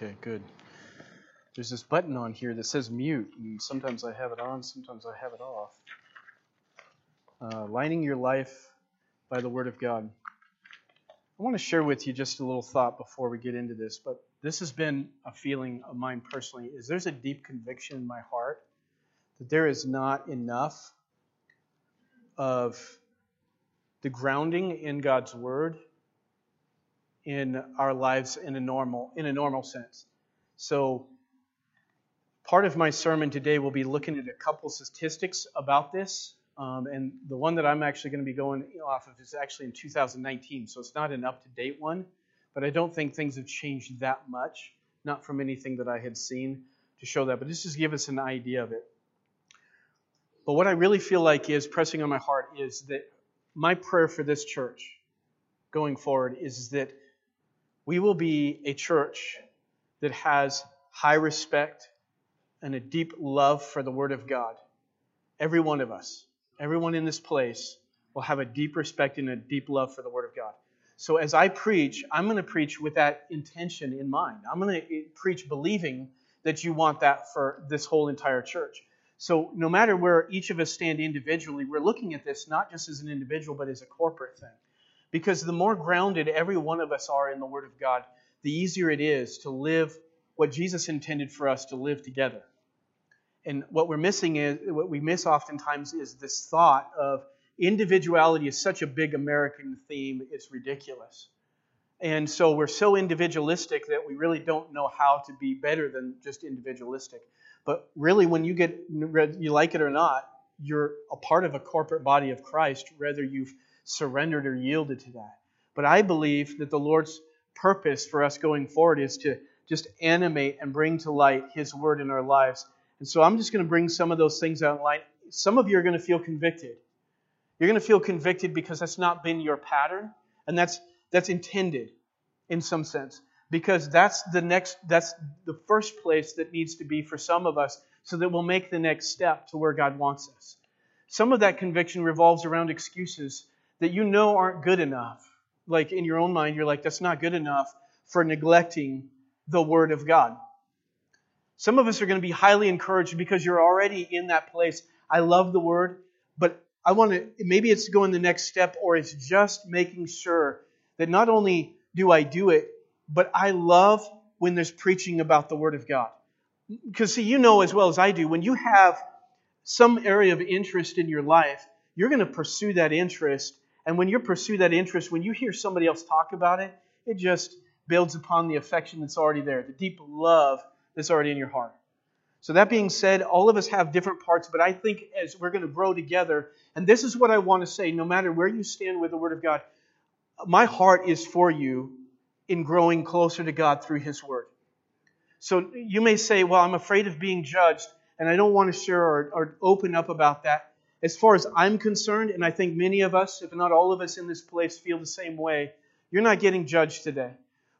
Okay, good. There's this button on here that says mute, and sometimes I have it on, sometimes I have it off. Lining your life by the Word of God. I want to share with you just a little thought before we get into this, but this has been a feeling of mine personally, is there's a deep conviction in my heart that there is not enough of the grounding in God's Word in our lives in a normal sense. So part of my sermon today will be looking at a couple statistics about this, and the one that I'm actually going to be going off of is actually in 2019, so it's not an up-to-date one, but I don't think things have changed that much, not from anything that I had seen to show that, but this just gives us an idea of it. But what I really feel like is pressing on my heart is that my prayer for this church going forward is that we will be a church that has high respect and a deep love for the Word of God. Every one of us, everyone in this place will have a deep respect and a deep love for the Word of God. So as I preach, I'm going to preach with that intention in mind. I'm going to preach believing that you want that for this whole entire church. So no matter where each of us stand individually, we're looking at this not just as an individual, but as a corporate thing. Because the more grounded every one of us are in the Word of God, the easier it is to live what Jesus intended for us to live together. And what we miss oftentimes is this thought of individuality is such a big American theme, it's ridiculous. And so we're so individualistic that we really don't know how to be better than just individualistic. But really, when you like it or not, you're a part of a corporate body of Christ, whether you've surrendered or yielded to that. But I believe that the Lord's purpose for us going forward is to just animate and bring to light His Word in our lives. And so I'm just going to bring some of those things out in light. Some of you are going to feel convicted. You're going to feel convicted because that's not been your pattern, and that's intended in some sense, because that's the first place that needs to be for some of us so that we'll make the next step to where God wants us. Some of that conviction revolves around excuses that you know aren't good enough. Like in your own mind, you're like, that's not good enough for neglecting the Word of God. Some of us are going to be highly encouraged because you're already in that place. I love the Word, but I want to, maybe it's going the next step, or it's just making sure that not only do I do it, but I love when there's preaching about the Word of God. Because see, you know as well as I do, when you have some area of interest in your life, you're going to pursue that interest. And when you pursue that interest, when you hear somebody else talk about it, it just builds upon the affection that's already there, the deep love that's already in your heart. So that being said, all of us have different parts, but I think as we're going to grow together, and this is what I want to say, no matter where you stand with the Word of God, my heart is for you in growing closer to God through His Word. So you may say, well, I'm afraid of being judged, and I don't want to share or open up about that. As far as I'm concerned, and I think many of us, if not all of us in this place, feel the same way, you're not getting judged today.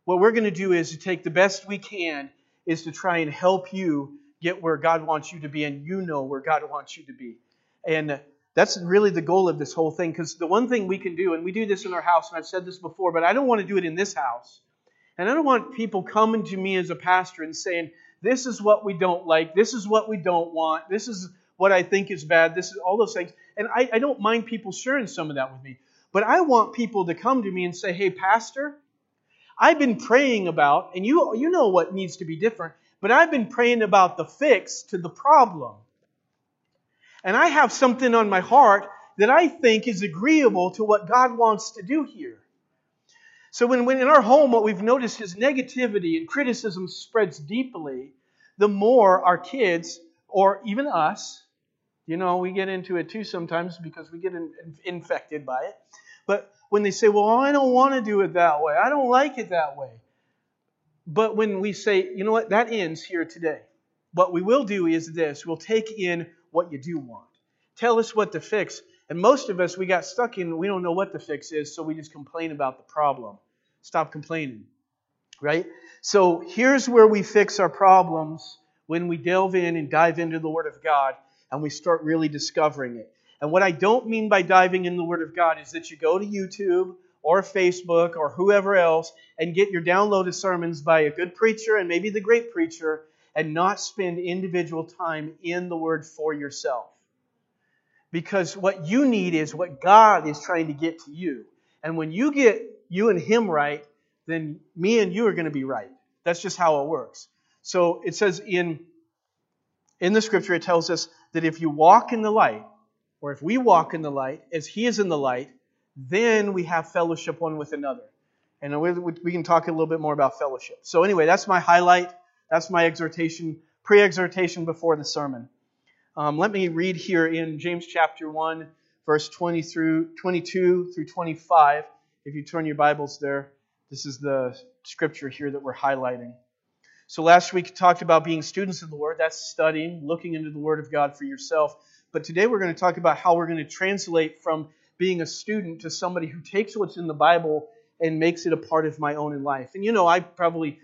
What we're going to do is to take the best we can is to try and help you get where God wants you to be, and you know where God wants you to be. And that's really the goal of this whole thing, because the one thing we can do, and we do this in our house, and I've said this before, but I don't want to do it in this house. And I don't want people coming to me as a pastor and saying, this is what we don't like, this is what we don't want, this is what I think is bad, this is all those things. And I don't mind people sharing some of that with me. But I want people to come to me and say, hey, Pastor, I've been praying about, and you know what needs to be different, but I've been praying about the fix to the problem. And I have something on my heart that I think is agreeable to what God wants to do here. So when in our home, what we've noticed is negativity and criticism spreads deeply, the more our kids, or even us, you know, we get into it too sometimes because we get infected by it, but when they say, well, I don't want to do it that way, I don't like it that way. But when we say, you know what, that ends here today. What we will do is this, we'll take in what you do want. Tell us what to fix. And most of us, we got stuck in, we don't know what the fix is, so we just complain about the problem. Stop complaining, right? So here's where we fix our problems when we delve in and dive into the Word of God and we start really discovering it. And what I don't mean by diving in the Word of God is that you go to YouTube or Facebook or whoever else and get your downloaded sermons by a good preacher and maybe the great preacher and not spend individual time in the Word for yourself. Because what you need is what God is trying to get to you. And when you get you and Him right, then me and you are going to be right. That's just how it works. So it says in the Scripture, it tells us that if you walk in the light, or if we walk in the light, as He is in the light, then we have fellowship one with another. And we can talk a little bit more about fellowship. So anyway, that's my highlight. That's my exhortation, pre-exhortation before the sermon. Let me read here in James chapter 1, verse 20 through 22 through 25. If you turn your Bibles there, this is the scripture here that we're highlighting. So last week talked about being students of the Word. That's studying, looking into the Word of God for yourself. But today we're going to talk about how we're going to translate from being a student to somebody who takes what's in the Bible and makes it a part of my own in life. And you know, I probably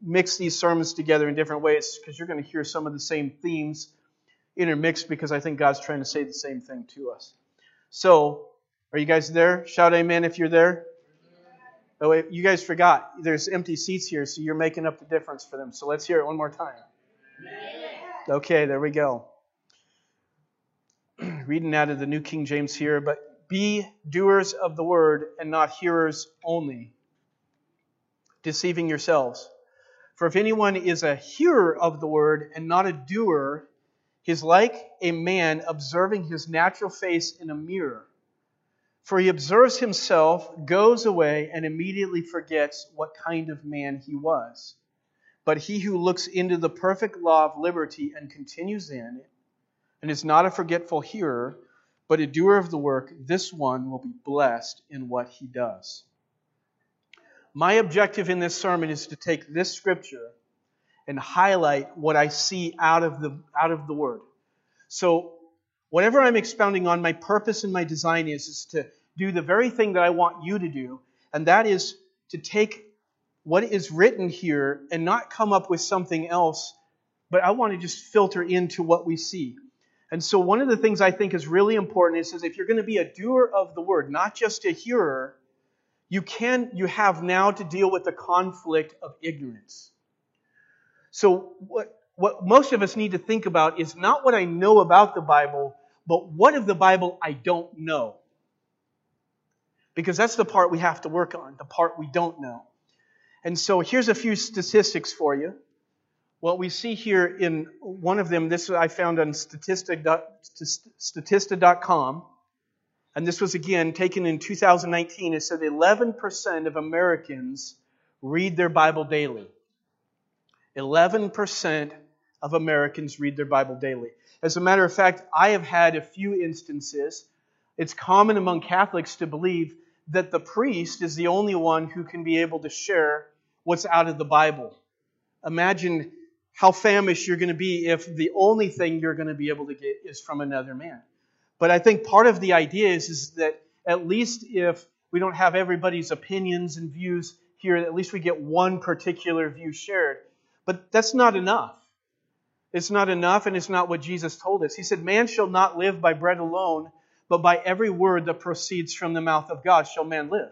mix these sermons together in different ways because you're going to hear some of the same themes intermixed because I think God's trying to say the same thing to us. So, are you guys there? Shout amen if you're there. Oh, wait, you guys forgot. There's empty seats here, so you're making up the difference for them. So let's hear it one more time. Okay, there we go. Reading out of the New King James here, but be doers of the word and not hearers only, deceiving yourselves. For if anyone is a hearer of the word and not a doer, he is like a man observing his natural face in a mirror. For he observes himself, goes away, and immediately forgets what kind of man he was. But he who looks into the perfect law of liberty and continues in it, and is not a forgetful hearer, but a doer of the work, this one will be blessed in what he does. My objective in this sermon is to take this scripture and highlight what I see out of the Word. So whatever I'm expounding on, my purpose and my design is to do the very thing that I want you to do, and that is to take what is written here and not come up with something else, but I want to just filter into what we see. And so one of the things I think is really important is if you're going to be a doer of the Word, not just a hearer, you have now to deal with the conflict of ignorance. So what most of us need to think about is not what I know about the Bible, but what of the Bible I don't know. Because that's the part we have to work on, the part we don't know. And so here's a few statistics for you. What we see here in one of them, this I found on Statista.com, and this was again taken in 2019. It said 11% of Americans read their Bible daily. 11% of Americans read their Bible daily. As a matter of fact, I have had a few instances. It's common among Catholics to believe that the priest is the only one who can be able to share what's out of the Bible. Imagine how famished you're going to be if the only thing you're going to be able to get is from another man. But I think part of the idea is that at least if we don't have everybody's opinions and views here, at least we get one particular view shared. But that's not enough. It's not enough, and it's not what Jesus told us. He said, man shall not live by bread alone, but by every word that proceeds from the mouth of God shall man live.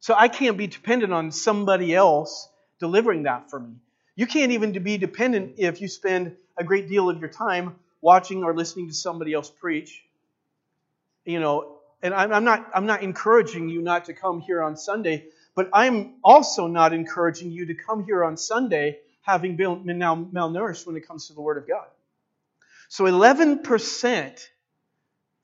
So I can't be dependent on somebody else delivering that for me. You can't even be dependent if you spend a great deal of your time watching or listening to somebody else preach. You know, and I'm not encouraging you not to come here on Sunday, but I'm also not encouraging you to come here on Sunday having been now malnourished when it comes to the Word of God. So 11%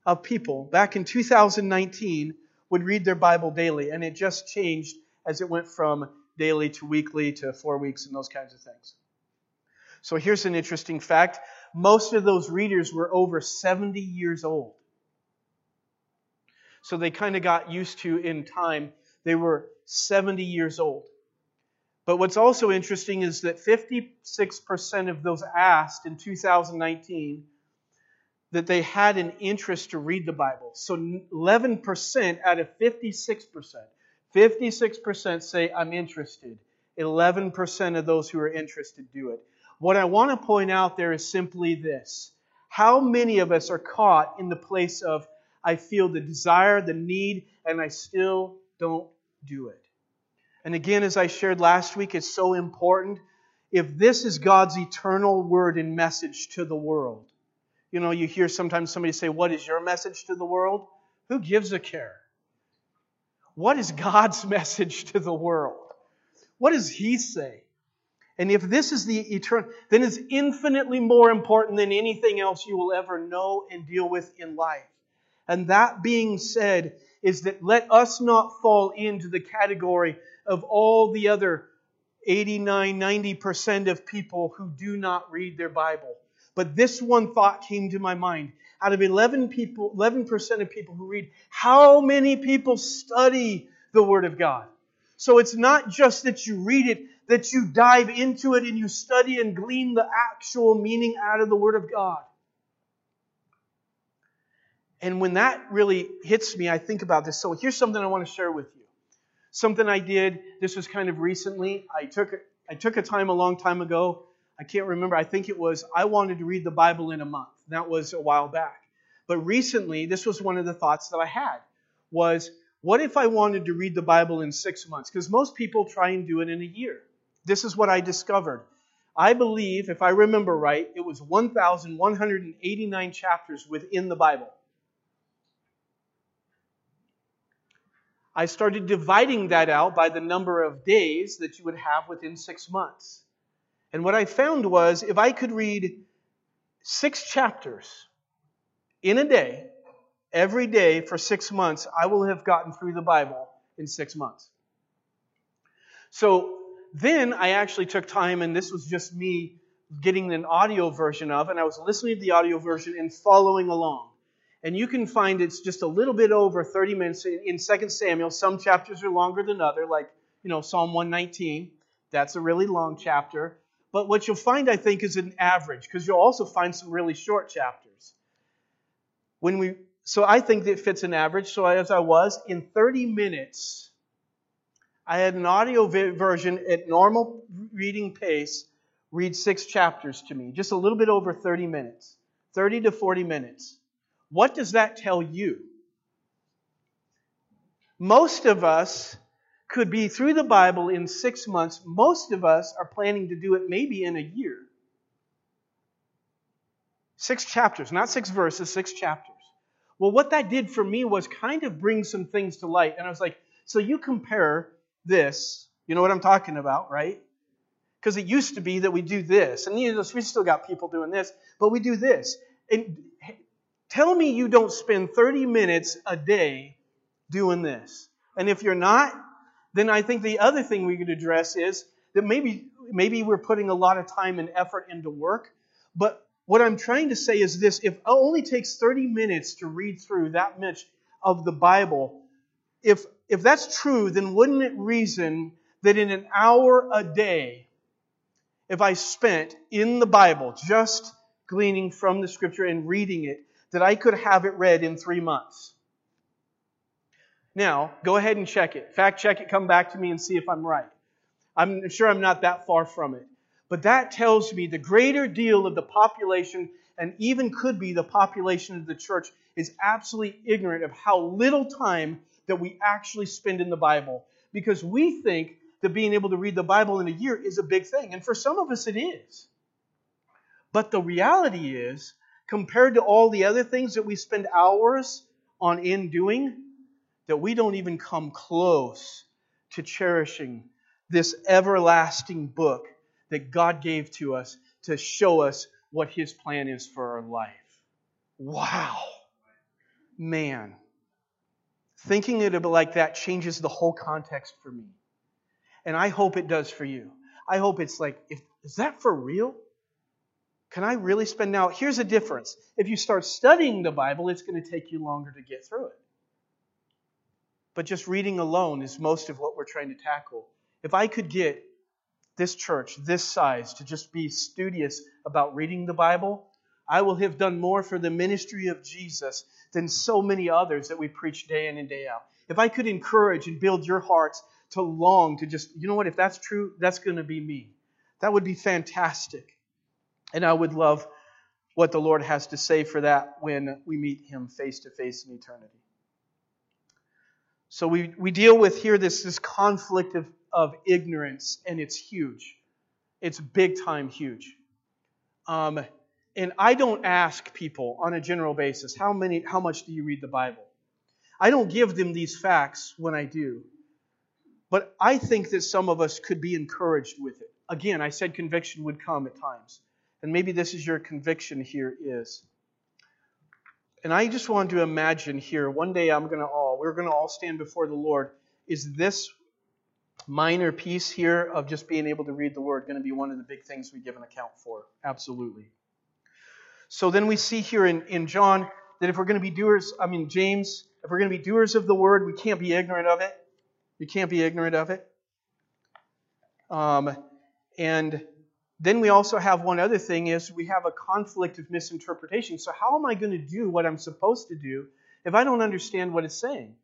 of people back in 2019 would read their Bible daily, and it just changed as it went from daily to weekly to 4 weeks and those kinds of things. So here's an interesting fact. Most of those readers were over 70 years old. So they kind of got used to, in time, they were 70 years old. But what's also interesting is that 56% of those asked in 2019 that they had an interest to read the Bible. So 11% out of 56%. 56% say, I'm interested. 11% of those who are interested do it. What I want to point out there is simply this. How many of us are caught in the place of, I feel the desire, the need, and I still Don't do it. And again, as I shared last week, it's so important. If this is God's eternal word and message to the world, you know, you hear sometimes somebody say, what is your message to the world? Who gives a care? What is God's message to the world? What does He say? And if this is the eternal, then it's infinitely more important than anything else you will ever know and deal with in life. And that being said is that let us not fall into the category of all the other 89, 90% of people who do not read their Bible. But this one thought came to my mind. Out of 11% of people who read, how many people study the Word of God? So it's not just that you read it, that you dive into it and you study and glean the actual meaning out of the Word of God. And when that really hits me, I think about this. So here's something I want to share with you. Something I did, this was kind of recently. I took a time a long time ago. I can't remember. I think it was, I wanted to read the Bible in a month. That was a while back. But recently, this was one of the thoughts that I had, was what if I wanted to read the Bible in 6 months? Because most people try and do it in a year. This is what I discovered. I believe, if I remember right, it was 1,189 chapters within the Bible. I started dividing that out by the number of days that you would have within 6 months. And what I found was, if I could read 6 chapters in a day, every day for 6 months, I will have gotten through the Bible in 6 months. So then I actually took time, and this was just me getting an audio version of, and I was listening to the audio version and following along. And you can find it's just a little bit over 30 minutes in 2 Samuel. Some chapters are longer than other, like, you know, Psalm 119. That's a really long chapter. But what you'll find, I think, is an average, because you'll also find some really short chapters. So I think that fits an average. So as I was, in 30 minutes, I had an audio version at normal reading pace, read 6 chapters to me, just a little bit over 30 minutes, 30 to 40 minutes. What does that tell you? Most of us could be through the Bible in 6 months. Most of us are planning to do it maybe in a year. 6 chapters, not 6 verses, 6 chapters. Well, what that did for me was kind of bring some things to light. And I was like, so you compare this, you know what I'm talking about, right? Because it used to be that we do this. And we still got people doing this, but we do this. And tell me you don't spend 30 minutes a day doing this. And if you're not, then I think the other thing we could address is that maybe we're putting a lot of time and effort into work. But what I'm trying to say is this: if it only takes 30 minutes to read through that much of the Bible, if that's true, then wouldn't it reason that in an hour a day, if I spent in the Bible just gleaning from the Scripture and reading it, that I could have it read in 3 months? Now, go ahead and check it. Fact check it, come back to me and see if I'm right. I'm sure I'm not that far from it. But that tells me the greater deal of the population, and even could be the population of the church, is absolutely ignorant of how little time that we actually spend in the Bible. Because we think that being able to read the Bible in a year is a big thing. And for some of us it is. But the reality is, compared to all the other things that we spend hours on in doing, that we don't even come close to cherishing this everlasting book that God gave to us to show us what His plan is for our life. Wow. Man. Thinking of it like that changes the whole context for me. And I hope it does for you. I hope it's like, is that for real? Can I really spend now? Here's the difference. If you start studying the Bible, it's going to take you longer to get through it. But just reading alone is most of what we're trying to tackle. If I could get this church, this size, to just be studious about reading the Bible, I will have done more for the ministry of Jesus than so many others that we preach day in and day out. If I could encourage and build your hearts to long to just, you know what, if that's true, that's going to be me. That would be fantastic. And I would love what the Lord has to say for that when we meet Him face to face in eternity. So we deal with here this conflict of ignorance, and it's huge. It's big time huge. And I don't ask people on a general basis, how much do you read the Bible? I don't give them these facts when I do. But I think that some of us could be encouraged with it. Again, I said conviction would come at times. And maybe this is your conviction here is. And I just want to imagine here, one day we're going to all stand before the Lord. Is this minor piece here of just being able to read the Word going to be one of the big things we give an account for? Absolutely. So then we see here in John that if we're going to be James, if we're going to be doers of the Word, we can't be ignorant of it. You can't be ignorant of it. And then we also have one other thing is we have a conflict of misinterpretation. So how am I going to do what I'm supposed to do if I don't understand what it's saying?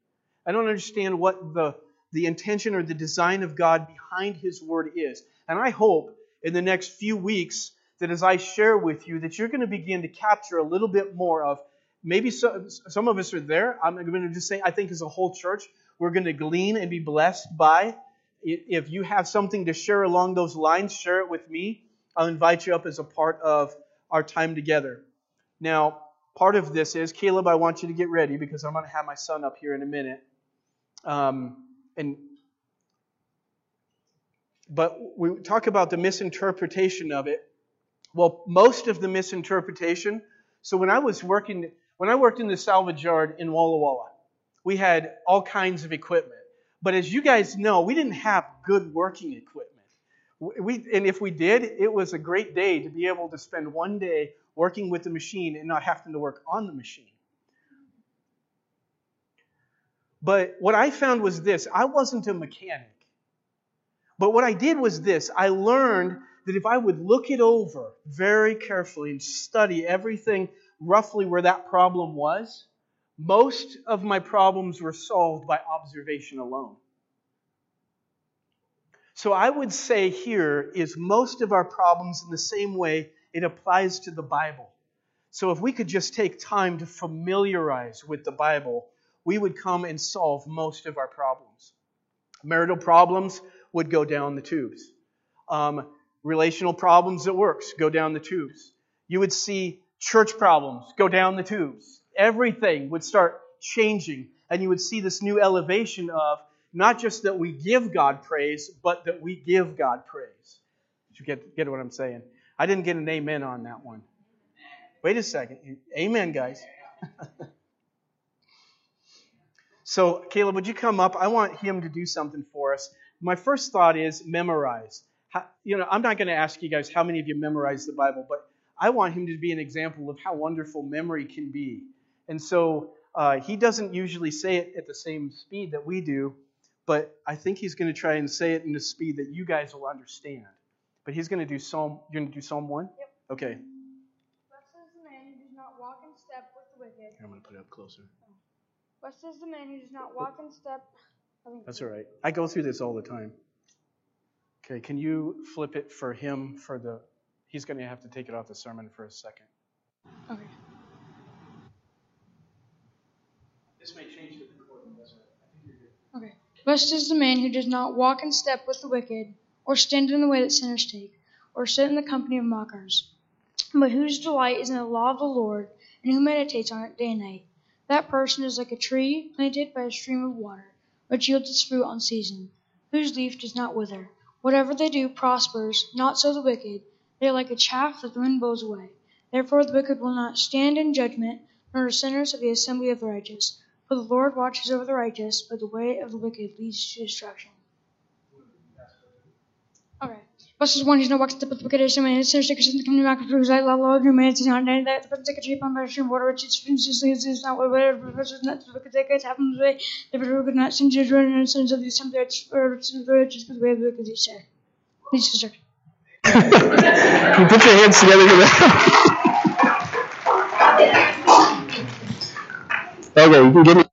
I don't understand what the intention or the design of God behind His Word is. And I hope in the next few weeks that as I share with you that you're going to begin to capture a little bit more of, maybe some of us are there. I'm going to just say I think as a whole church, we're going to glean and be blessed by. If you have something to share along those lines, share it with me. I'll invite you up as a part of our time together. Now, part of this is, Caleb, I want you to get ready because I'm going to have my son up here in a minute. But we talk about the misinterpretation of it. Well, most of the misinterpretation. So when I worked in the salvage yard in Walla Walla, we had all kinds of equipment. But as you guys know, we didn't have good working equipment. And if we did, it was a great day to be able to spend one day working with the machine and not having to work on the machine. But what I found was this. I wasn't a mechanic. But what I did was this. I learned that if I would look it over very carefully and study everything roughly where that problem was, most of my problems were solved by observation alone. So I would say here is most of our problems in the same way it applies to the Bible. So if we could just take time to familiarize with the Bible, we would come and solve most of our problems. Marital problems would go down the tubes. Relational problems at work go down the tubes. You would see church problems go down the tubes. Everything would start changing, and you would see this new elevation of not just that we give God praise, but that we give God praise. Did you get what I'm saying? I didn't get an amen on that one. Wait a second. Amen, guys. So, Caleb, would you come up? I want him to do something for us. My first thought is memorize. I'm not going to ask you guys how many of you memorize the Bible, but I want him to be an example of how wonderful memory can be. And so he doesn't usually say it at the same speed that we do, but I think he's going to try and say it in a speed that you guys will understand. But he's going to do you're going to do Psalm 1? Yep. Okay. Blessed is the man who does not walk in step with the wicked. I'm going to put it up closer. Blessed is the man who does not walk in step. That's all right. I go through this all the time. Okay, can you flip it for him for the... He's going to have to take it off the sermon for a second. Okay. This may change to the court, doesn't it? I think you're good. Okay. Blessed is the man who does not walk in step with the wicked, or stand in the way that sinners take, or sit in the company of mockers, but whose delight is in the law of the Lord, and who meditates on it day and night. That person is like a tree planted by a stream of water, which yields its fruit on season, whose leaf does not wither. Whatever they do prospers, not so the wicked. They are like a chaff that the wind blows away. Therefore the wicked will not stand in judgment, nor the sinners of the assembly of the righteous. For the Lord watches over the righteous, but the way of the wicked leads to destruction. Okay. Blessed is one who does not walk in step with the wicked, or stand in the way that sinners take, or sit in the company of mockers, whose delight is in the law of the Lord, and who meditates on it day and night. The person is like a tree planted by a stream of water, which yields its fruit on season, whose leaf does not wither. Therefore the wicked will not stand in judgment, nor the sinners of the assembly of the righteous, but the way of the wicked leads to destruction. Put your hands together for that. Okay, you can give me.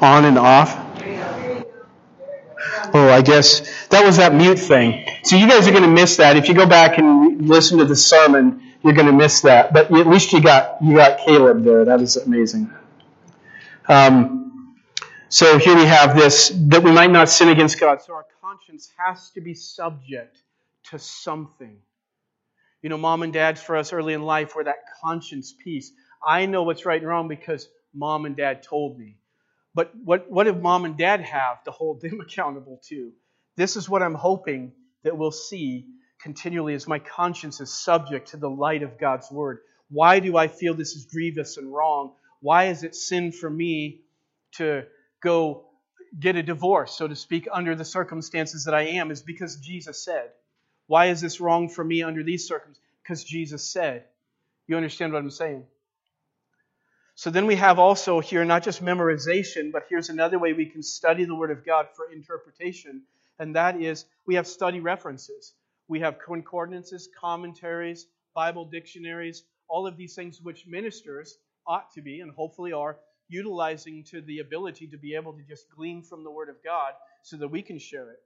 on and off. Oh, I guess that was that mute thing. So you guys are going to miss that. If you go back and listen to the sermon, you're going to miss that. But at least you got Caleb there. That is amazing. So here we have this, that we might not sin against God. So our conscience has to be subject to something. You know, mom and dad for us early in life were that conscience piece. I know what's right and wrong because mom and dad told me. But what if mom and dad have to hold them accountable to? This is what I'm hoping that we'll see continually as my conscience is subject to the light of God's word. Why do I feel this is grievous and wrong? Why is it sin for me to go get a divorce, so to speak, under the circumstances that I am? Is because Jesus said. Why is this wrong for me under these circumstances? Because Jesus said. You understand what I'm saying? So then we have also here not just memorization, but here's another way we can study the Word of God for interpretation, and that is we have study references. We have concordances, commentaries, Bible dictionaries, all of these things which ministers ought to be and hopefully are utilizing to the ability to be able to just glean from the Word of God so that we can share it.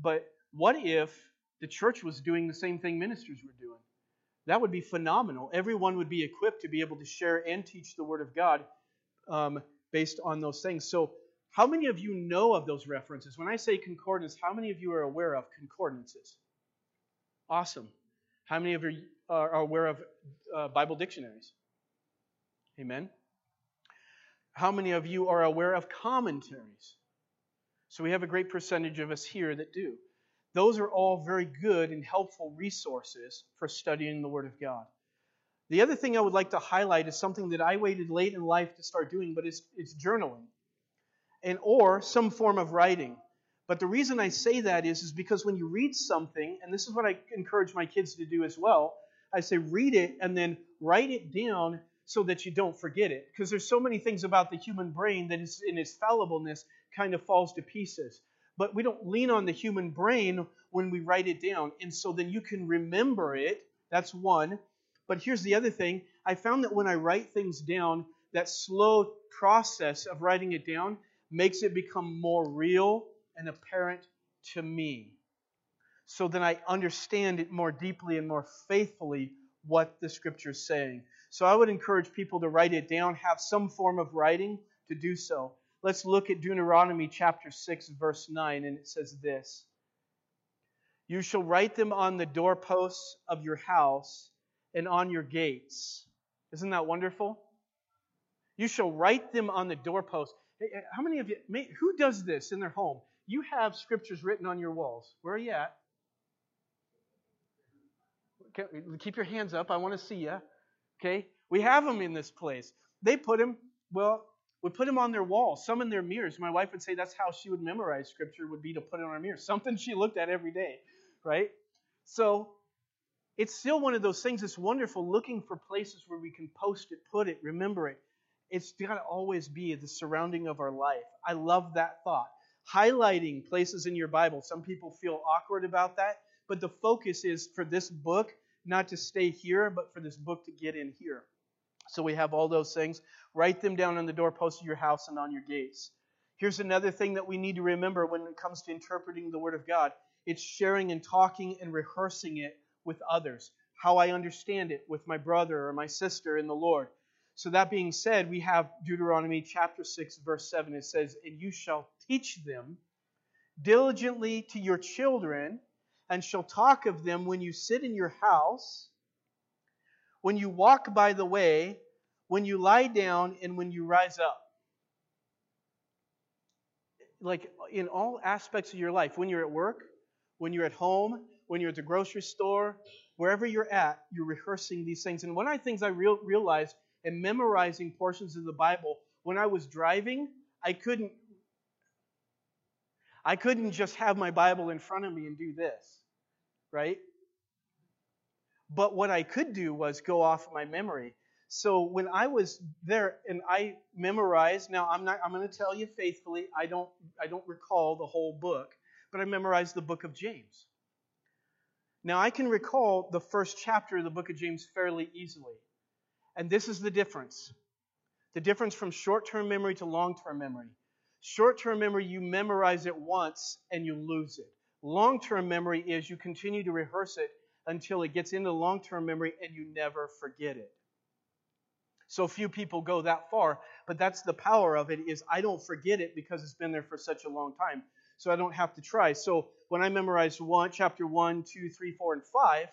But what if the church was doing the same thing ministers were doing? That would be phenomenal. Everyone would be equipped to be able to share and teach the Word of God based on those things. So how many of you know of those references? When I say concordance, how many of you are aware of concordances? Awesome. How many of you are aware of Bible dictionaries? Amen. How many of you are aware of commentaries? So we have a great percentage of us here that do. Those are all very good and helpful resources for studying the Word of God. The other thing I would like to highlight is something that I waited late in life to start doing, but it's journaling and or some form of writing. But the reason I say that is because when you read something, and this is what I encourage my kids to do as well, I say read it and then write it down so that you don't forget it. Because there's so many things about the human brain that is in its fallibleness kind of falls to pieces. But we don't lean on the human brain when we write it down. And so then you can remember it. That's one. But here's the other thing. I found that when I write things down, that slow process of writing it down makes it become more real and apparent to me. So then I understand it more deeply and more faithfully what the Scripture is saying. So I would encourage people to write it down, have some form of writing to do so. Let's look at Deuteronomy chapter 6, verse 9, and it says this. You shall write them on the doorposts of your house and on your gates. Isn't that wonderful? You shall write them on the doorposts. Hey, how many of you, who does this in their home? You have scriptures written on your walls. Where are you at? Keep your hands up. I want to see you. Okay? We have them in this place. They put them, well, would put them on their walls, some in their mirrors. My wife would say that's how she would memorize Scripture, would be to put it on her mirror, something she looked at every day, right? So it's still one of those things that's wonderful, looking for places where we can post it, put it, remember it. It's got to always be the surrounding of our life. I love that thought. Highlighting places in your Bible. Some people feel awkward about that, but the focus is for this book not to stay here, but for this book to get in here. So we have all those things. Write them down on the doorposts of your house and on your gates. Here's another thing that we need to remember when it comes to interpreting the Word of God. It's sharing and talking and rehearsing it with others. How I understand it with my brother or my sister in the Lord. So that being said, we have Deuteronomy chapter 6, verse 7. It says, And you shall teach them diligently to your children, and shall talk of them when you sit in your house, when you walk by the way, when you lie down, and when you rise up. Like in all aspects of your life, when you're at work, when you're at home, when you're at the grocery store, wherever you're at, you're rehearsing these things. And one of the things I realized in memorizing portions of the Bible, when I was driving, I couldn't just have my Bible in front of me and do this, right? But what I could do was go off my memory. So when I was there and I memorized, now I'm going to tell you faithfully, I don't recall the whole book, but I memorized the book of James. Now I can recall the first chapter of the book of James fairly easily. And this is the difference. The difference from short-term memory to long-term memory. Short-term memory, you memorize it once and you lose it. Long-term memory is you continue to rehearse it until it gets into long-term memory and you never forget it. So few people go that far, but that's the power of it, is I don't forget it because it's been there for such a long time, so I don't have to try. So when I memorized chapter 1, 2, 3, 4, and 5,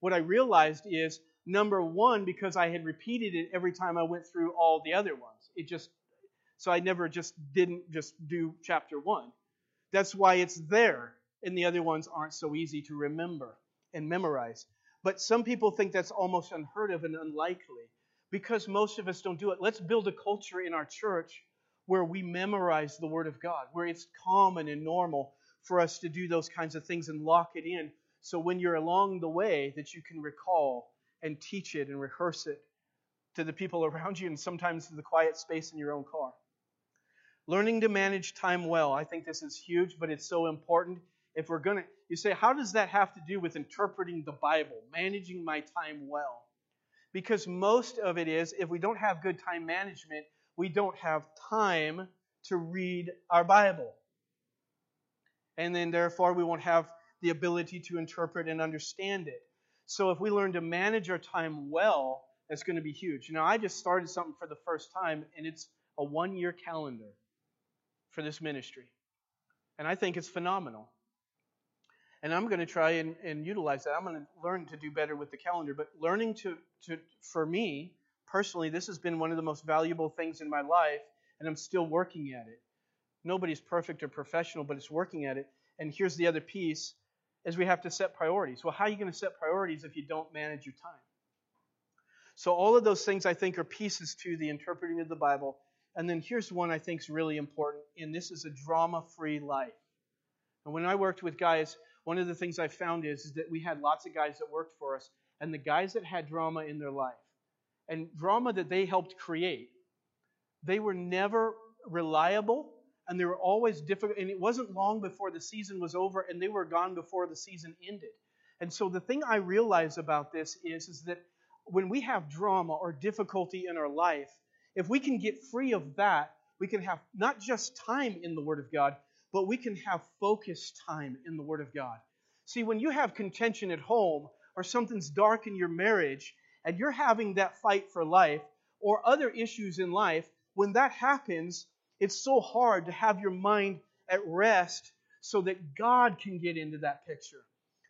what I realized is, number 1, because I had repeated it every time I went through all the other ones. So I never didn't do chapter 1. That's why it's there, and the other ones aren't so easy to remember and memorize. But some people think that's almost unheard of and unlikely, because most of us don't do it. Let's build a culture in our church where we memorize the Word of God, where it's common and normal for us to do those kinds of things and lock it in, so when you're along the way that you can recall and teach it and rehearse it to the people around you and sometimes to the quiet space in your own car. Learning to manage time well. I think this is huge, but it's so important. If we're going to, you say, how does that have to do with interpreting the Bible, managing my time well? Because most of it is, if we don't have good time management, we don't have time to read our Bible. And then, therefore, we won't have the ability to interpret and understand it. So if we learn to manage our time well, that's going to be huge. Now, I just started something for the first time, and it's a 1-year calendar for this ministry. And I think it's phenomenal. And I'm going to try and utilize that. I'm going to learn to do better with the calendar. But learning for me, personally, this has been one of the most valuable things in my life, and I'm still working at it. Nobody's perfect or professional, but it's working at it. And here's the other piece, is we have to set priorities. Well, how are you going to set priorities if you don't manage your time? So all of those things, I think, are pieces to the interpreting of the Bible. And then here's one I think is really important, and this is a drama-free life. And when I worked with guys, one of the things I found is that we had lots of guys that worked for us, and the guys that had drama in their life, and drama that they helped create, they were never reliable, and they were always difficult, and it wasn't long before the season was over, and they were gone before the season ended. And so the thing I realize about this is that when we have drama or difficulty in our life, if we can get free of that, we can have not just time in the Word of God, but we can have focused time in the Word of God. See, when you have contention at home, or something's dark in your marriage, and you're having that fight for life, or other issues in life, when that happens, it's so hard to have your mind at rest so that God can get into that picture.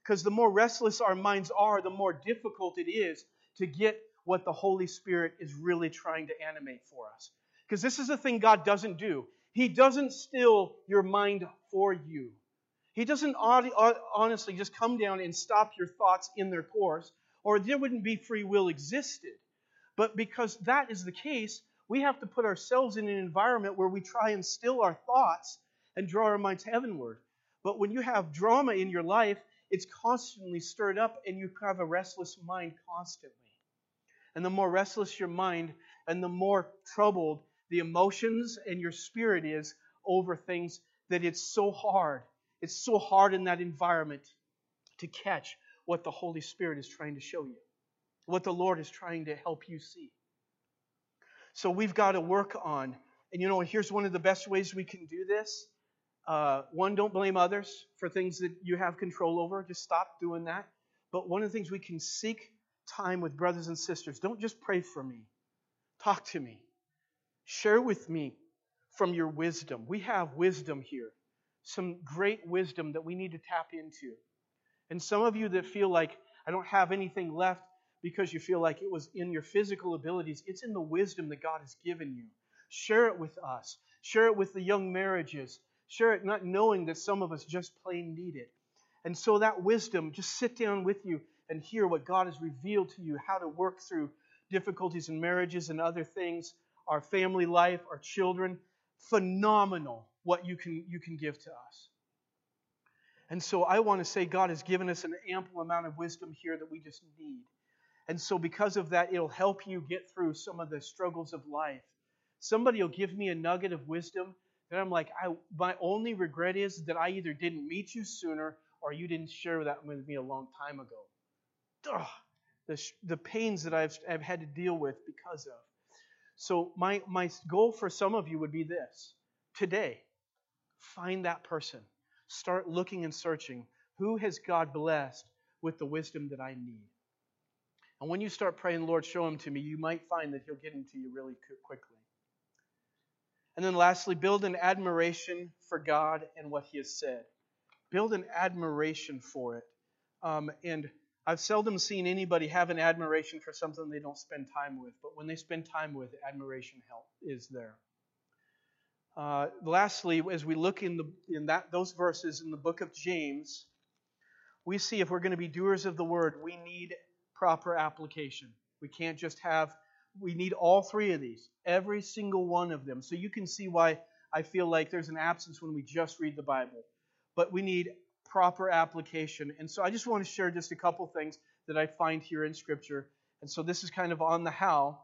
Because the more restless our minds are, the more difficult it is to get what the Holy Spirit is really trying to animate for us. Because this is the thing God doesn't do. He doesn't still your mind for you. He doesn't honestly just come down and stop your thoughts in their course, or there wouldn't be free will existed. But because that is the case, we have to put ourselves in an environment where we try and still our thoughts and draw our minds heavenward. But when you have drama in your life, it's constantly stirred up and you have a restless mind constantly. And the more restless your mind and the more troubled the emotions and your spirit is over things, that it's so hard. It's so hard in that environment to catch what the Holy Spirit is trying to show you, what the Lord is trying to help you see. So we've got to work on, and here's one of the best ways we can do this. One, don't blame others for things that you have control over. Just stop doing that. But one of the things, we can seek time with brothers and sisters. Don't just pray for me. Talk to me. Share with me from your wisdom. We have wisdom here, some great wisdom that we need to tap into. And some of you that feel like I don't have anything left because you feel like it was in your physical abilities, it's in the wisdom that God has given you. Share it with us. Share it with the young marriages. Share it not knowing that some of us just plain need it. And so that wisdom, just sit down with you and hear what God has revealed to you, how to work through difficulties in marriages and other things. Our family life, our children, phenomenal what you can give to us. And so I want to say God has given us an ample amount of wisdom here that we just need. And so because of that, it'll help you get through some of the struggles of life. Somebody will give me a nugget of wisdom that I'm like, my only regret is that I either didn't meet you sooner or you didn't share that with me a long time ago. Ugh, the pains that I've had to deal with because of. So my goal for some of you would be this. today, find that person. Start looking and searching. Who has God blessed with the wisdom that I need? And when you start praying, Lord, show him to me, you might find that he'll get into you really quickly. And then lastly, build an admiration for God and what he has said. Build an admiration for it. And I've seldom seen anybody have an admiration for something they don't spend time with. But when they spend time with, admiration is there. Lastly, as we look in those verses in the book of James, we see if we're going to be doers of the word, we need proper application. We need all three of these, every single one of them. So you can see why I feel like there's an absence when we just read the Bible. But we need proper application. And so I just want to share just a couple things that I find here in Scripture. And so this is kind of on the how.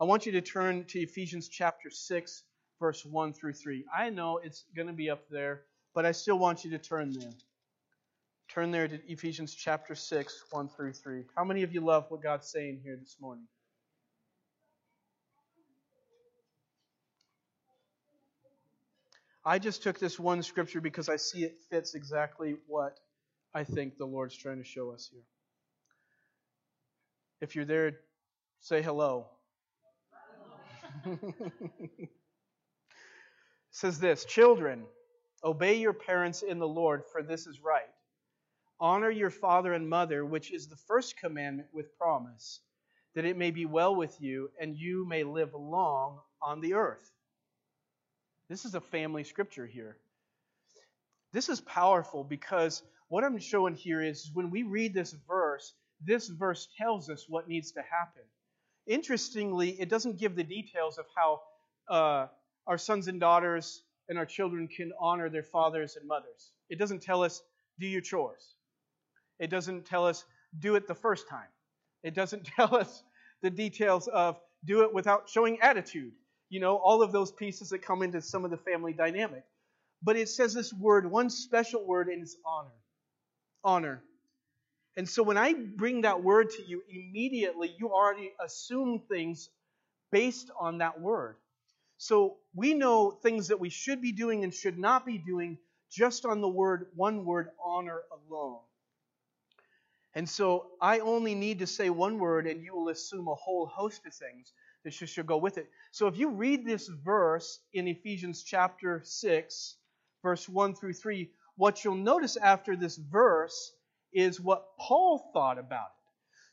I want you to turn to Ephesians chapter 6, verse 1 through 3. I know it's going to be up there, but I still want you to turn there. Turn there to Ephesians chapter 6, 1 through 3. How many of you love what God's saying here this morning? I just took this one scripture because I see it fits exactly what I think the Lord's trying to show us here. If you're there, say hello. It says this, children, obey your parents in the Lord, for this is right. Honor your father and mother, which is the first commandment with promise, that it may be well with you and you may live long on the earth. This is a family scripture here. This is powerful because what I'm showing here is when we read this verse tells us what needs to happen. Interestingly, it doesn't give the details of how our sons and daughters and our children can honor their fathers and mothers. It doesn't tell us, do your chores. It doesn't tell us, do it the first time. It doesn't tell us the details of do it without showing attitude. You know, all of those pieces that come into some of the family dynamic. But it says this word, one special word, and it's honor. Honor. And so when I bring that word to you, immediately you already assume things based on that word. So we know things that we should be doing and should not be doing just on the word, one word, honor alone. And so I only need to say one word and you will assume a whole host of things. It should go with it. So if you read this verse in Ephesians chapter 6, verse 1 through 3, what you'll notice after this verse is what Paul thought about it.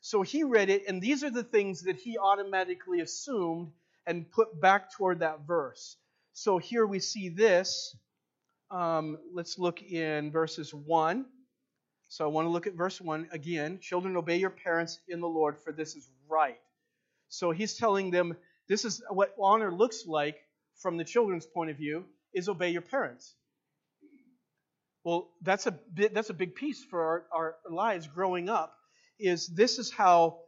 So he read it, and these are the things that he automatically assumed and put back toward that verse. So here we see this. Let's look in verses 1. So I want to look at verse 1 again. Children, obey your parents in the Lord, for this is right. So he's telling them this is what honor looks like from the children's point of view, is obey your parents. Well, that's a big piece for our lives growing up, is this is how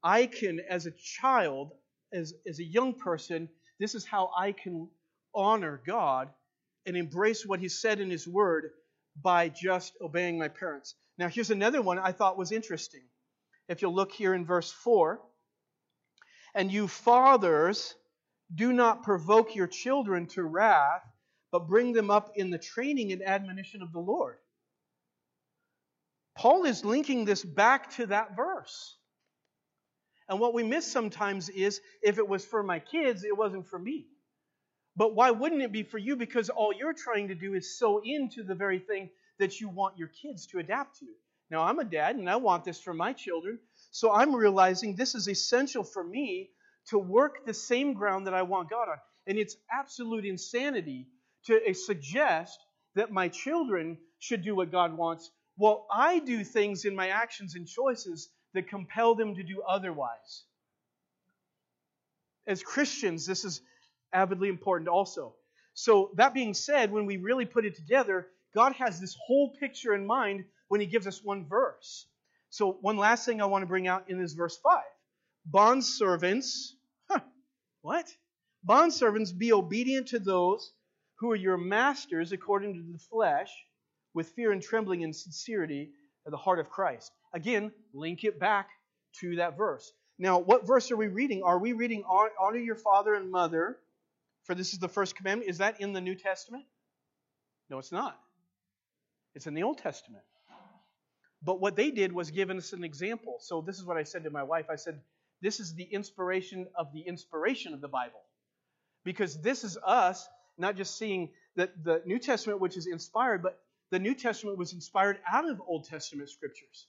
I can, as a child, as a young person, this is how I can honor God and embrace what he said in his word by just obeying my parents. Now, here's another one I thought was interesting. If you'll look here in verse 4, and you fathers, do not provoke your children to wrath, but bring them up in the training and admonition of the Lord. Paul is linking this back to that verse. And what we miss sometimes is, if it was for my kids, it wasn't for me. But why wouldn't it be for you? Because all you're trying to do is sow into the very thing that you want your kids to adapt to. Now, I'm a dad, and I want this for my children. So I'm realizing this is essential for me to work the same ground that I want God on. And it's absolute insanity to suggest that my children should do what God wants while I do things in my actions and choices that compel them to do otherwise. As Christians, this is avidly important also. So that being said, when we really put it together, God has this whole picture in mind when he gives us one verse. So one last thing I want to bring out in this verse 5. Bondservants, Bondservants, be obedient to those who are your masters according to the flesh, with fear and trembling and sincerity of the heart of Christ. Again, link it back to that verse. Now, what verse are we reading? Are we reading honor your father and mother for this is the first commandment. Is that in the New Testament? No, it's not. It's in the Old Testament. But what they did was give us an example. So this is what I said to my wife. I said, this is the inspiration of the Bible. Because this is us not just seeing the New Testament, which is inspired, but the New Testament was inspired out of Old Testament scriptures.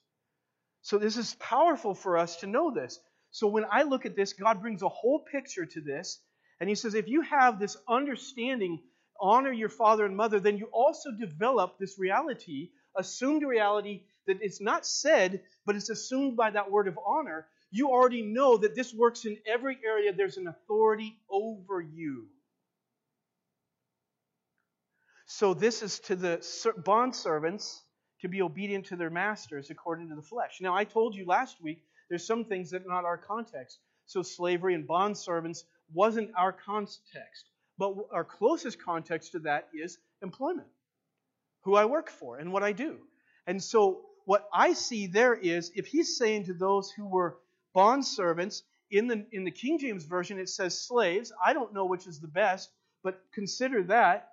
So this is powerful for us to know this. So when I look at this, God brings a whole picture to this. And he says, if you have this understanding, honor your father and mother, then you also develop this reality, assumed reality that it's not said, but it's assumed by that word of honor. You already know that this works in every area. There's an authority over you. So this is to the bondservants to be obedient to their masters according to the flesh. Now, I told you last week, there's some things that are not our context. So slavery and bondservants wasn't our context. But our closest context to that is employment, who I work for and what I do. And so what I see there is, if he's saying to those who were bondservants, in the King James Version it says slaves. I don't know which is the best, but consider that.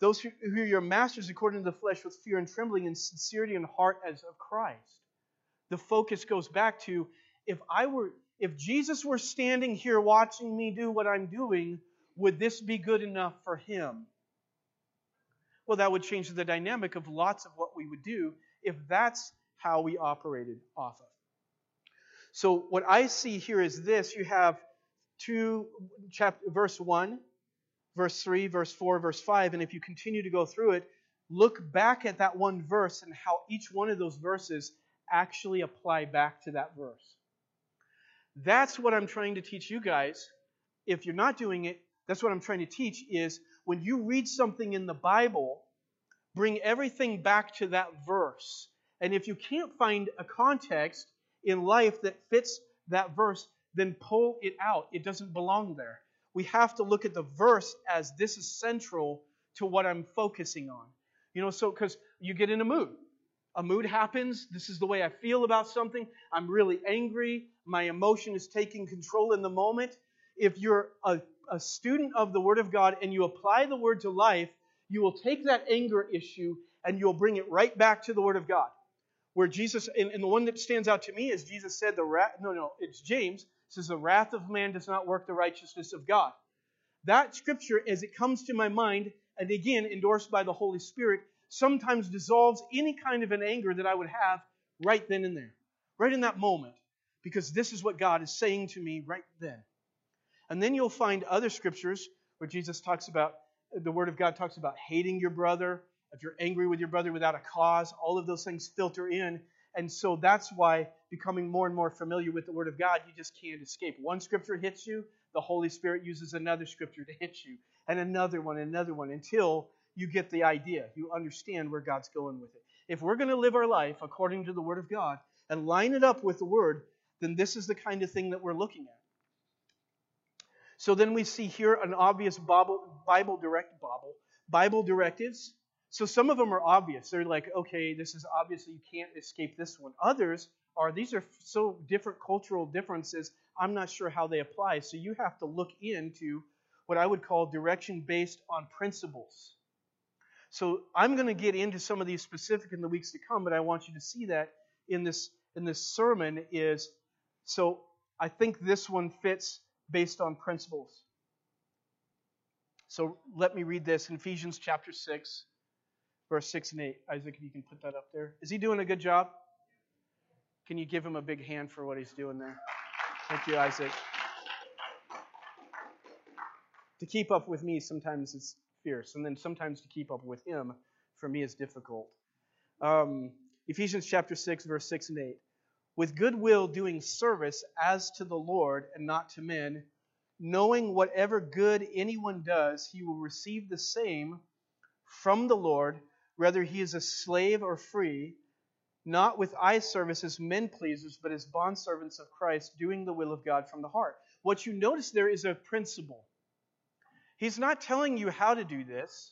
Those who are your masters according to the flesh with fear and trembling and sincerity and heart as of Christ. The focus goes back to, if Jesus were standing here watching me do what I'm doing, would this be good enough for him? Well, that would change the dynamic of lots of what we would do if that's how we operated off of. So what I see here is this. You have verse 1. Verse 3, verse 4, verse 5, and if you continue to go through it, look back at that one verse and how each one of those verses actually apply back to that verse. That's what I'm trying to teach you guys. If you're not doing it, that's what I'm trying to teach is when you read something in the Bible, bring everything back to that verse. And if you can't find a context in life that fits that verse, then pull it out. It doesn't belong there. We have to look at the verse as this is central to what I'm focusing on. Because you get in a mood. A mood happens. This is the way I feel about something. I'm really angry. My emotion is taking control in the moment. If you're a student of the Word of God and you apply the Word to life, you will take that anger issue and you'll bring it right back to the Word of God. Where Jesus, and the one that stands out to me is Jesus said, it's James. Says, the wrath of man does not work the righteousness of God. That scripture, as it comes to my mind, and again, endorsed by the Holy Spirit, sometimes dissolves any kind of an anger that I would have right then and there, right in that moment, because this is what God is saying to me right then. And then you'll find other scriptures where the Word of God talks about hating your brother, if you're angry with your brother without a cause, all of those things filter in. And so that's why becoming more and more familiar with the Word of God, you just can't escape. One scripture hits you, the Holy Spirit uses another scripture to hit you, and another one, until you get the idea. You understand where God's going with it. If we're going to live our life according to the Word of God and line it up with the Word, then this is the kind of thing that we're looking at. So then we see here an obvious Bible directives. So some of them are obvious. They're like, okay, this is obviously you can't escape this one. Others are, these are so different cultural differences, I'm not sure how they apply. So you have to look into what I would call direction based on principles. So I'm going to get into some of these specific in the weeks to come, but I want you to see that in this sermon is, so I think this one fits based on principles. So let me read this in Ephesians chapter 6. Verse 6 and 8. Isaac, if you can put that up there. Is he doing a good job? Can you give him a big hand for what he's doing there? Thank you, Isaac. To keep up with me sometimes is fierce, and then sometimes to keep up with him for me is difficult. Ephesians chapter 6, verse 6 and 8. With good will doing service as to the Lord and not to men, knowing whatever good anyone does, he will receive the same from the Lord, whether he is a slave or free, not with eye service as men pleasers, but as bondservants of Christ, doing the will of God from the heart. What you notice there is a principle. He's not telling you how to do this.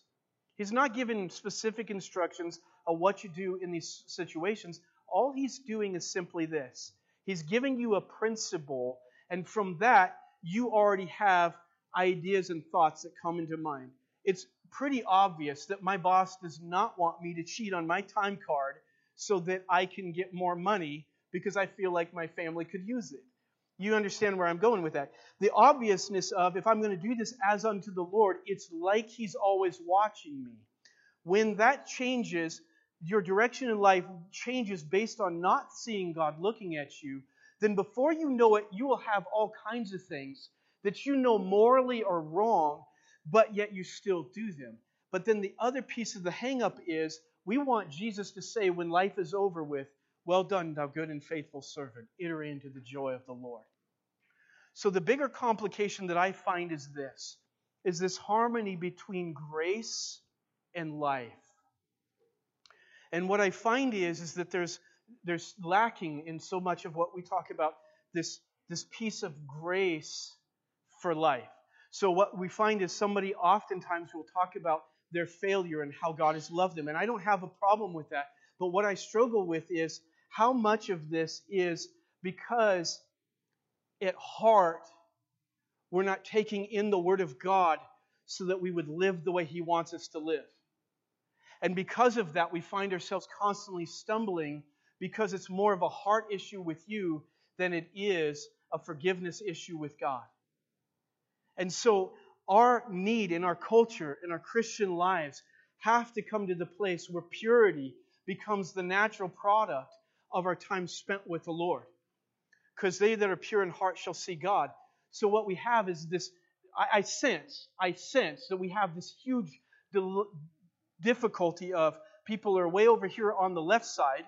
He's not giving specific instructions on what you do in these situations. All he's doing is simply this. He's giving you a principle, and from that, you already have ideas and thoughts that come into mind. It's pretty obvious that my boss does not want me to cheat on my time card so that I can get more money because I feel like my family could use it. You understand where I'm going with that. The obviousness of, if I'm going to do this as unto the Lord, it's like He's always watching me. When that changes, your direction in life changes based on not seeing God looking at you, then before you know it, you will have all kinds of things that you know morally are wrong, but yet you still do them. But then the other piece of the hang-up is, we want Jesus to say when life is over with, "Well done, thou good and faithful servant. Enter into the joy of the Lord." So the bigger complication that I find is this harmony between grace and life. And what I find is that there's lacking in so much of what we talk about, this piece of grace for life. So what we find is somebody oftentimes will talk about their failure and how God has loved them. And I don't have a problem with that. But what I struggle with is how much of this is because at heart we're not taking in the Word of God so that we would live the way He wants us to live. And because of that, we find ourselves constantly stumbling because it's more of a heart issue with you than it is a forgiveness issue with God. And so our need in our culture, in our Christian lives, have to come to the place where purity becomes the natural product of our time spent with the Lord. Because they that are pure in heart shall see God. So what we have is this, I sense that we have this huge difficulty of people are way over here on the left side.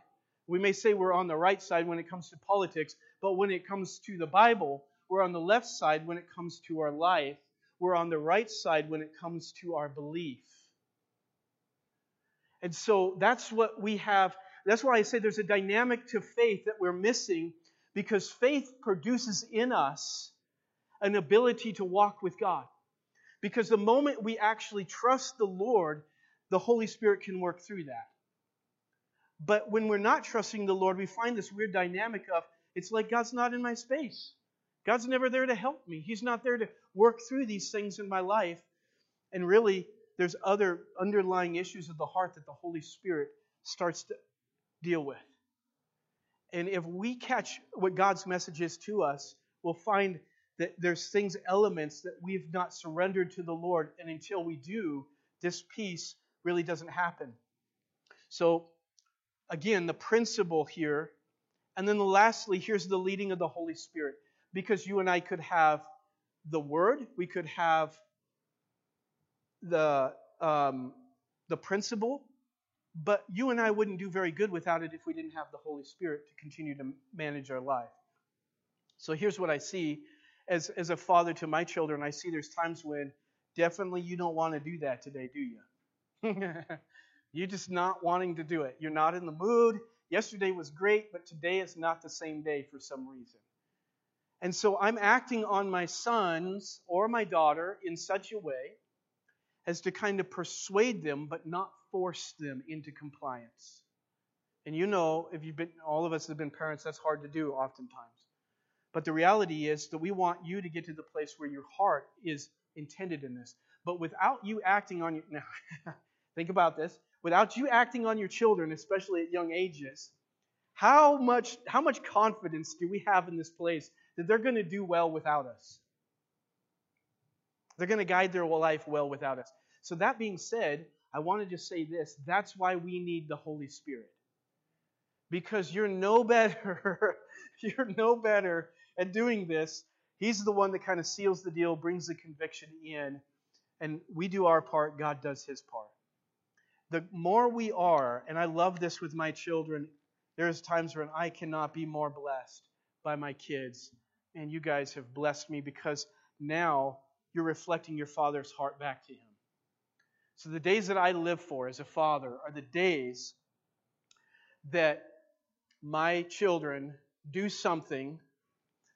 We may say we're on the right side when it comes to politics, but when it comes to the Bible, we're on the left side when it comes to our life. We're on the right side when it comes to our belief. And so that's what we have. That's why I say there's a dynamic to faith that we're missing, because faith produces in us an ability to walk with God. Because the moment we actually trust the Lord, the Holy Spirit can work through that. But when we're not trusting the Lord, we find this weird dynamic of, it's like God's not in my space. God's never there to help me. He's not there to work through these things in my life. And really, there's other underlying issues of the heart that the Holy Spirit starts to deal with. And if we catch what God's message is to us, we'll find that there's things, elements that we've not surrendered to the Lord. And until we do, this peace really doesn't happen. So, again, the principle here. And then lastly, here's the leading of the Holy Spirit. Because you and I could have the Word, we could have the principle, but you and I wouldn't do very good without it if we didn't have the Holy Spirit to continue to manage our life. So here's what I see as a father to my children. I see there's times when definitely you don't want to do that today, do you? You're just not wanting to do it. You're not in the mood. Yesterday was great, but today is not the same day for some reason. And so I'm acting on my sons or my daughter in such a way as to kind of persuade them, but not force them into compliance. And you know, if you've been, all of us have been parents, that's hard to do oftentimes. But the reality is that we want you to get to the place where your heart is intended in this. But without you acting on your, now, think about this, without you acting on your children, especially at young ages, how much confidence do we have in this place that they're going to do well without us? They're going to guide their life well without us. So that being said, I want to just say this. That's why we need the Holy Spirit. Because you're no better. You're no better at doing this. He's the one that kind of seals the deal, brings the conviction in. And we do our part. God does His part. The more we are, and I love this with my children, there's times when I cannot be more blessed by my kids. And you guys have blessed me because now you're reflecting your Father's heart back to Him. So the days that I live for as a father are the days that my children do something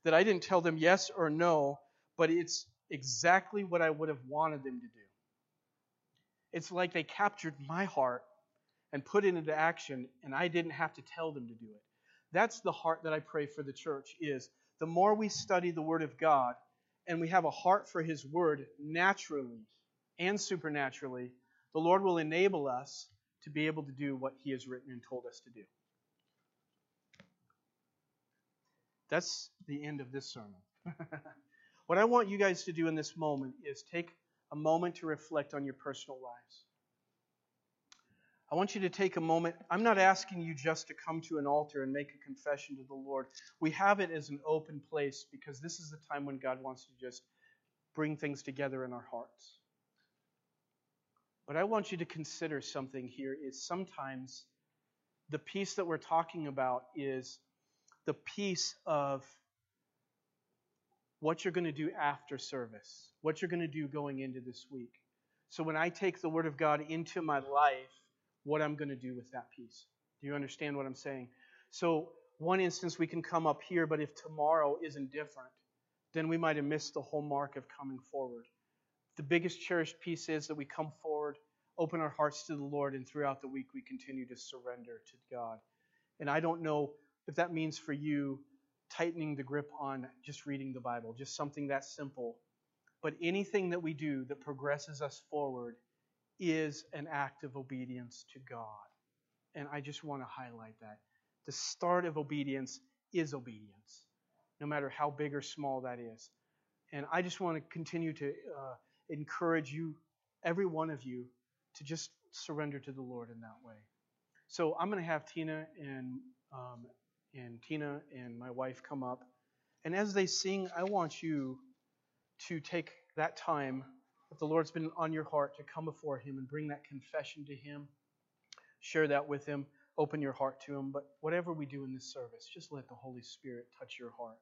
that I didn't tell them yes or no, but it's exactly what I would have wanted them to do. It's like they captured my heart and put it into action, and I didn't have to tell them to do it. That's the heart that I pray for the church, is the more we study the Word of God and we have a heart for His Word naturally and supernaturally, the Lord will enable us to be able to do what He has written and told us to do. That's the end of this sermon. What I want you guys to do in this moment is take a moment to reflect on your personal lives. I want you to take a moment. I'm not asking you just to come to an altar and make a confession to the Lord. We have it as an open place because this is the time when God wants to just bring things together in our hearts. But I want you to consider something here is sometimes the peace that we're talking about is the peace of what you're going to do after service, what you're going to do going into this week. So when I take the Word of God into my life, what I'm going to do with that peace. Do you understand what I'm saying? So one instance we can come up here, but if tomorrow isn't different, then we might have missed the whole mark of coming forward. The biggest cherished piece is that we come forward, open our hearts to the Lord, and throughout the week we continue to surrender to God. And I don't know if that means for you tightening the grip on just reading the Bible, just something that simple. But anything that we do that progresses us forward is an act of obedience to God. And I just want to highlight that. The start of obedience is obedience, no matter how big or small that is. And I just want to continue to encourage you, every one of you, to just surrender to the Lord in that way. So I'm going to have Tina and my wife come up. And as they sing, I want you to take that time that the Lord's been on your heart to come before Him and bring that confession to Him. Share that with Him. Open your heart to Him. But whatever we do in this service, just let the Holy Spirit touch your heart.